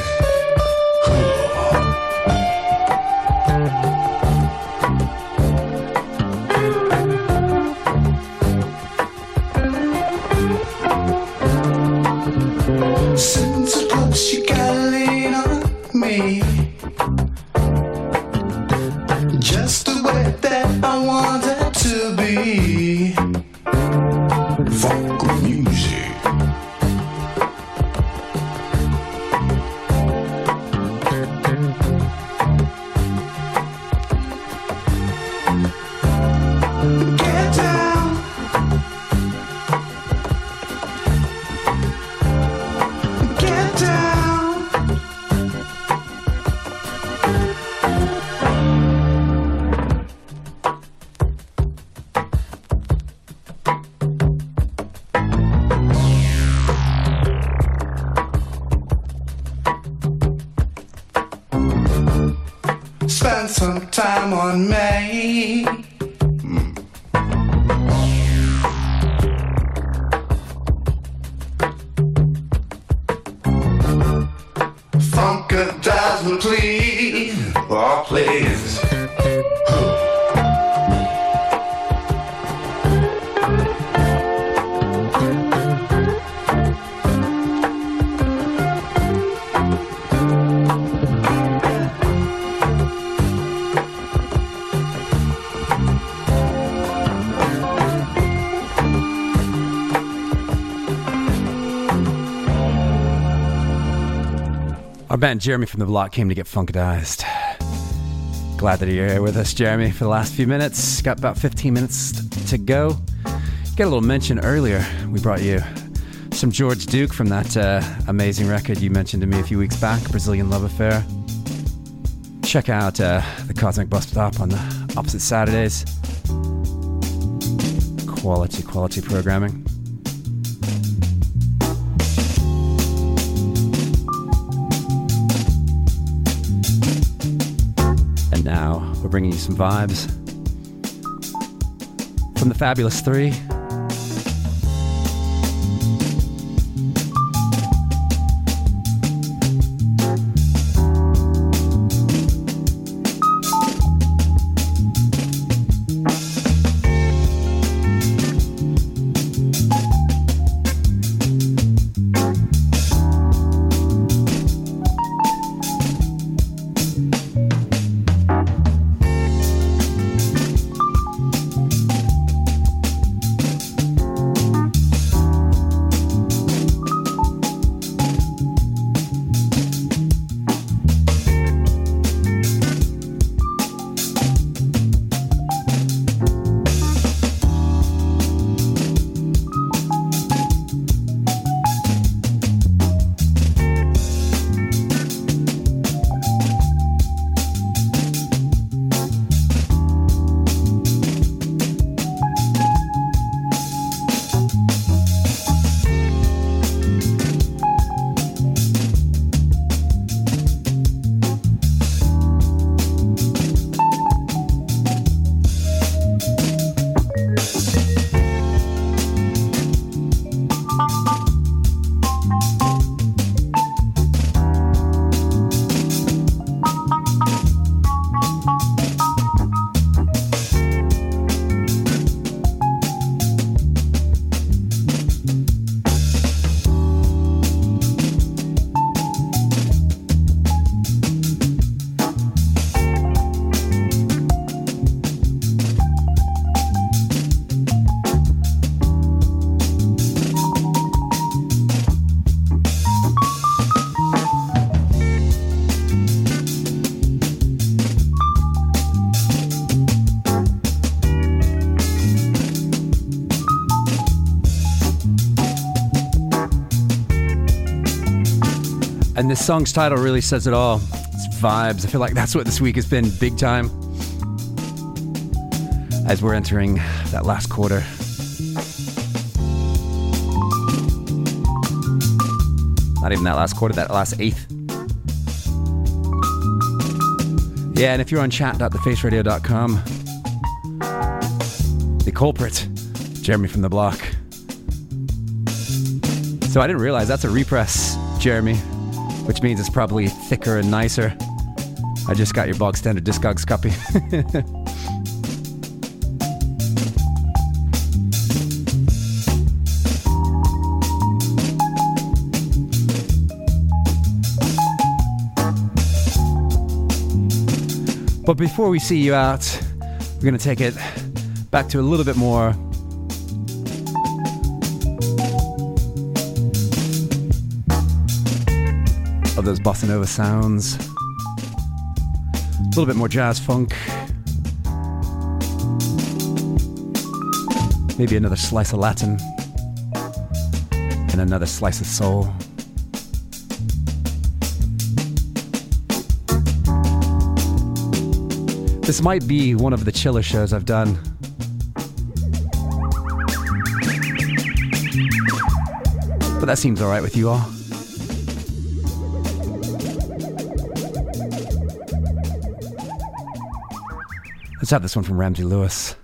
Our band Jeremy from The Block came to get funkadized. Glad that you're here with us, Jeremy, for the last few minutes. Got about 15 minutes to go. Got a little mention earlier. We brought you some George Duke from that amazing record you mentioned to me a few weeks back, Brazilian Love Affair. Check out the Cosmic Bus Stop on the opposite Saturdays. Quality programming. now. We're bringing you some vibes from the Fabulous Three. And this song's title really says it all. It's vibes. I feel like that's what this week has been big time as we're entering that last quarter. Not even that last quarter, that last eighth. Yeah, and if you're on chat.thefaceradio.com, the culprit, Jeremy from The Block. So I didn't realize that's a repress, Jeremy, which means it's probably thicker and nicer. I just got your bog standard Discogs copy. But before we see you out, we're going to take it back to a little bit more of those bossa nova sounds, a little bit more jazz funk, maybe another slice of Latin, and another slice of soul. This might be one of the chiller shows I've done. But that seems alright with you all. Let's have this one from Ramsey Lewis.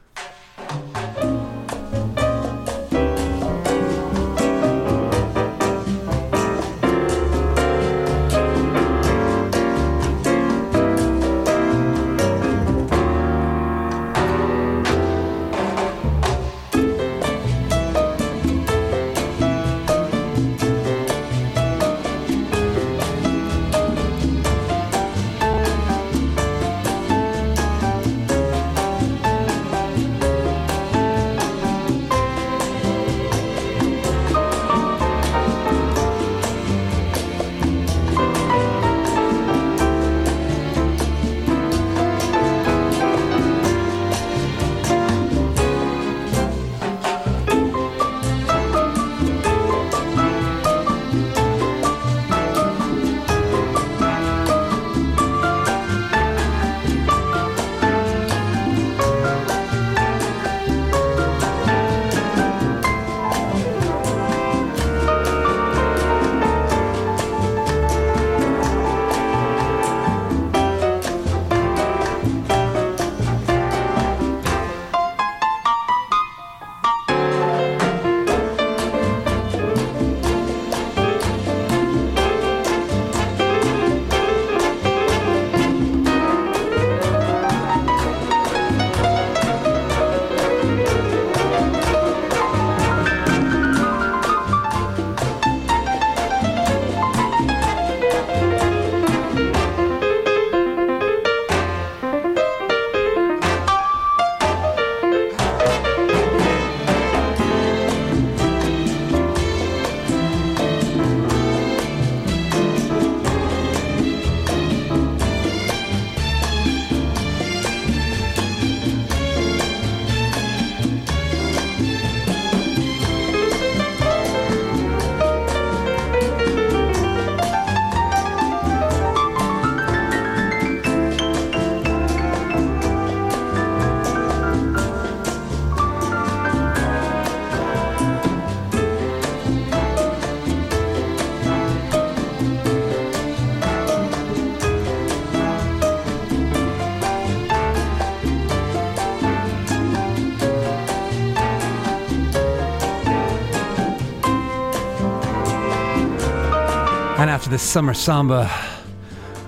And after this summer samba,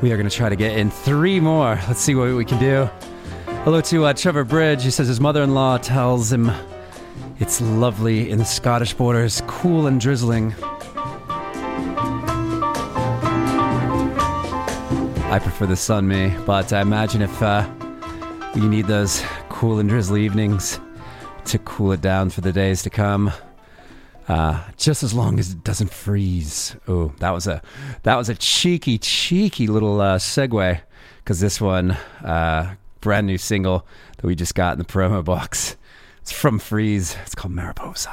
we are going to try to get in three more. Let's see what we can do. Hello to Trevor Bridge. He says his mother-in-law tells him it's lovely in the Scottish borders, cool and drizzling. I prefer the sun, me, but I imagine if you need those cool and drizzly evenings to cool it down for the days to come. Just as long as it doesn't freeze. Oh, that was a cheeky little segue, because this one, brand new single that we just got in the promo box. It's from Freeze. It's called Mariposa.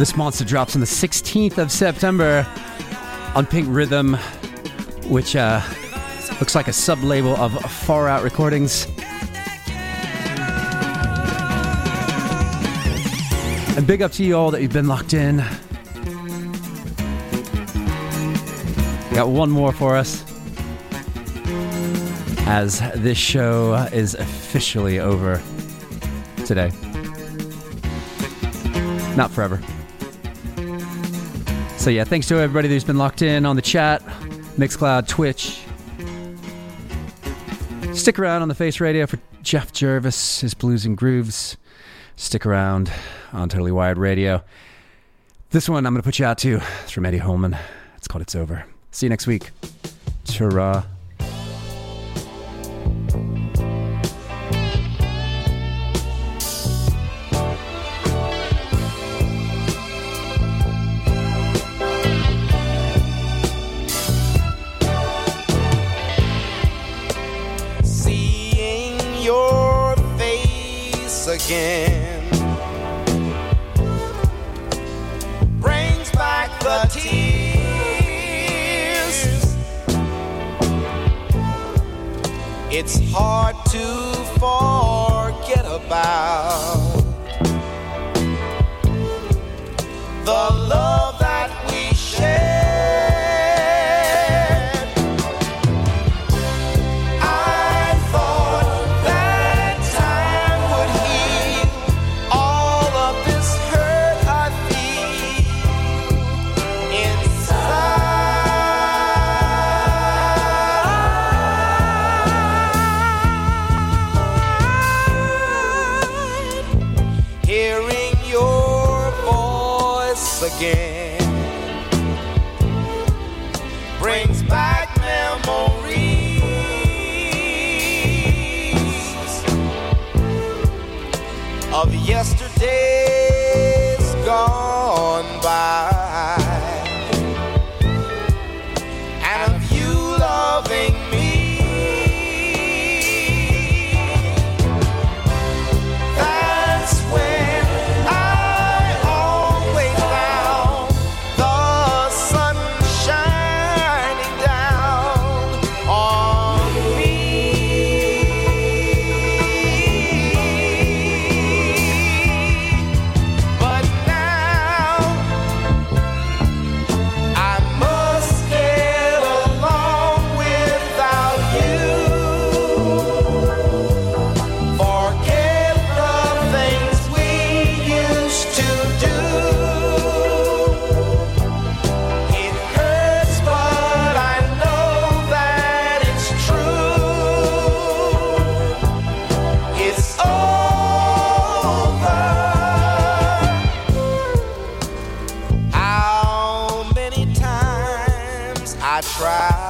This monster drops on the 16th of September on Pink Rhythm, which looks like a sub-label of Far Out Recordings. And big up to you all that you've been locked in. Got one more for us, as this show is officially over today. Not forever. So yeah, thanks to everybody who's been locked in on the chat, Mixcloud, Twitch. Stick around on The Face Radio for Jeff Jervis, his Blues and Grooves. Stick around on Totally Wired Radio. This one I'm going to put you out to. It's from Eddie Holman. It's called It's Over. See you next week. Ta-ra. Again brings back the tears. It's hard to forget about the love that we shared. I thought brings back memories of yesterdays gone by, and of you loving me. That's when I try.